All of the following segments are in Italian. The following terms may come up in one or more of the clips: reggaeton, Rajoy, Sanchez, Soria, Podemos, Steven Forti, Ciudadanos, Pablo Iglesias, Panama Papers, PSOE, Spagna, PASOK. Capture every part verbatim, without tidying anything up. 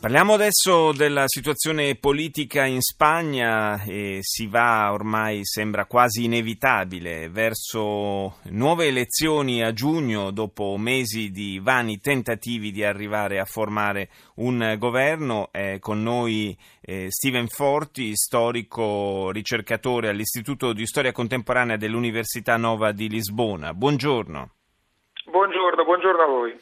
Parliamo adesso della situazione politica in Spagna e si va ormai, sembra quasi inevitabile, verso nuove elezioni a giugno dopo mesi di vani tentativi di arrivare a formare un governo. È con noi eh, Steven Forti, storico ricercatore all'Istituto di Storia Contemporanea dell'Università Nova di Lisbona. Buongiorno. Buongiorno, buongiorno a voi.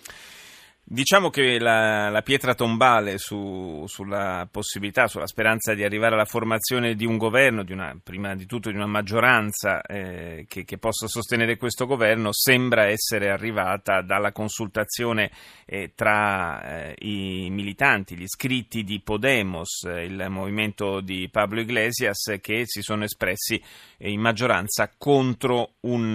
Diciamo che la, la pietra tombale su, sulla possibilità, sulla speranza di arrivare alla formazione di un governo, di una, prima di tutto di una maggioranza eh, che, che possa sostenere questo governo, sembra essere arrivata dalla consultazione eh, tra eh, i militanti, gli iscritti di Podemos, il movimento di Pablo Iglesias, che si sono espressi eh, in maggioranza contro un,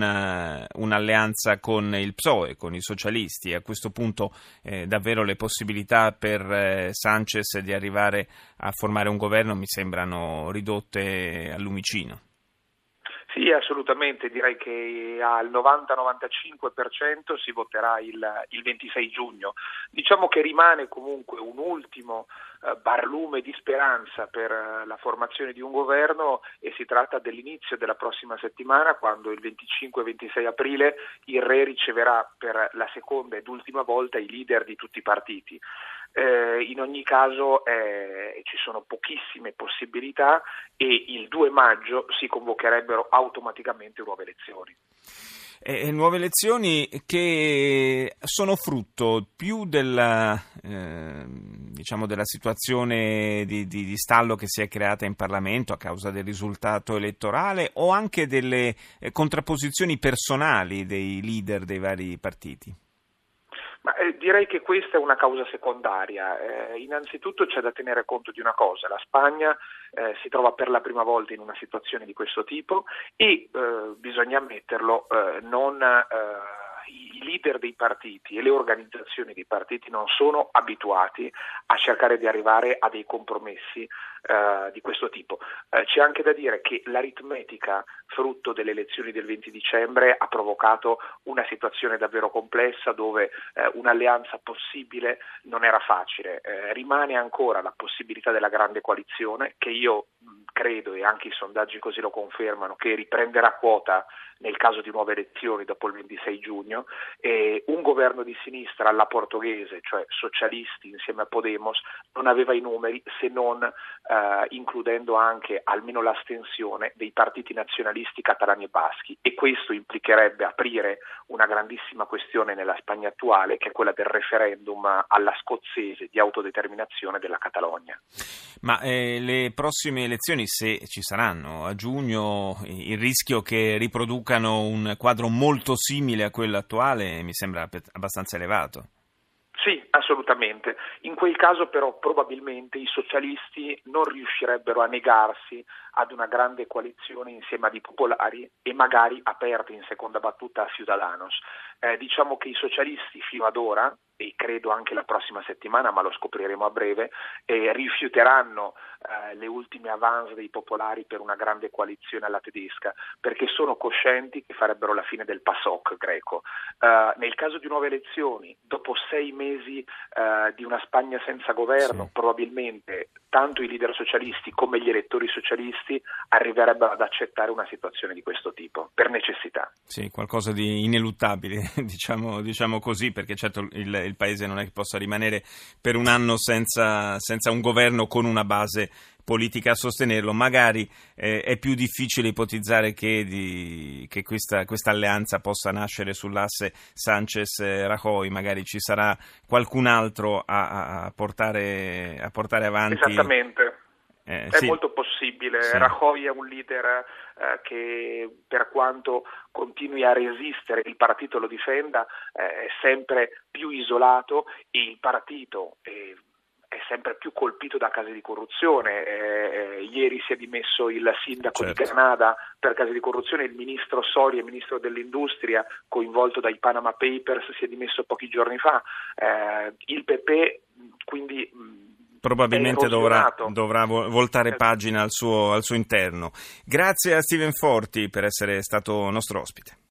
uh, un'alleanza con il P S O E, con i socialisti. A questo punto Eh, davvero le possibilità per eh, Sanchez di arrivare a formare un governo mi sembrano ridotte al lumicino. Sì, assolutamente, direi che al novanta novantacinque per cento si voterà il, il ventisei giugno. Diciamo che rimane comunque un ultimo eh, barlume di speranza per eh, la formazione di un governo, e si tratta dell'inizio della prossima settimana, quando il venticinque ventisei aprile il Re riceverà per la seconda ed ultima volta i leader di tutti i partiti. Eh, in ogni caso eh, ci sono pochissime possibilità e il due maggio si convocherebbero automaticamente nuove elezioni. Eh, nuove elezioni che sono frutto più della, eh, diciamo della situazione di, di, di stallo che si è creata in Parlamento a causa del risultato elettorale, o anche delle eh, contrapposizioni personali dei leader dei vari partiti? Ma eh, direi che questa è una causa secondaria. Eh, innanzitutto c'è da tenere conto di una cosa: la Spagna eh, si trova per la prima volta in una situazione di questo tipo e, eh, bisogna ammetterlo, eh, non... Eh... i leader dei partiti e le organizzazioni dei partiti non sono abituati a cercare di arrivare a dei compromessi eh, di questo tipo. Eh, c'è anche da dire che l'aritmetica frutto delle elezioni del venti dicembre ha provocato una situazione davvero complessa, dove eh, un'alleanza possibile non era facile. Eh, rimane ancora la possibilità della grande coalizione, che io credo, e anche i sondaggi così lo confermano, che riprenderà quota nel caso di nuove elezioni dopo il ventisei giugno, e un governo di sinistra alla portoghese, cioè socialisti insieme a Podemos, non aveva i numeri, se non eh, includendo anche almeno l'astensione dei partiti nazionalisti catalani e baschi, e questo implicherebbe aprire una grandissima questione nella Spagna attuale, che è quella del referendum alla scozzese di autodeterminazione della Catalogna. Ma eh, le prossime elezioni, se ci saranno a giugno, il rischio che riproducano un quadro molto simile a quello attuale mi sembra abbastanza elevato. Sì, assolutamente. In quel caso però probabilmente i socialisti non riuscirebbero a negarsi ad una grande coalizione insieme ai popolari, e magari aperti in seconda battuta a Ciudadanos. Eh, diciamo che i socialisti fino ad ora, e credo anche la prossima settimana, ma lo scopriremo a breve, eh, rifiuteranno eh, le ultime avance dei popolari per una grande coalizione alla tedesca, perché sono coscienti che farebbero la fine del PASOK greco. Eh, nel caso di nuove elezioni, dopo sei mesi eh, di una Spagna senza governo, sì, probabilmente tanto i leader socialisti come gli elettori socialisti arriverebbero ad accettare una situazione di questo tipo, per necessità. Sì, qualcosa di ineluttabile, diciamo, diciamo così, perché certo il il paese non è che possa rimanere per un anno senza, senza un governo con una base politica a sostenerlo. Magari eh, è più difficile ipotizzare che, di, che questa, questa alleanza possa nascere sull'asse Sanchez-Rajoy, magari ci sarà qualcun altro a, a, portare, a portare avanti. Esattamente. Eh, è sì. Molto possibile, sì. Rajoy è un leader eh, che, per quanto continui a resistere, il partito lo difenda, eh, è sempre più isolato, e il partito eh, è sempre più colpito da casi di corruzione. Eh, ieri si è dimesso il sindaco, certo, di Granada per casi di corruzione, il ministro Soria, ministro dell'industria, coinvolto dai Panama Papers, si è dimesso pochi giorni fa. Eh, il P P quindi... Mh, probabilmente dovrà, dovrà voltare pagina al suo, al suo interno. Grazie a Steven Forti per essere stato nostro ospite.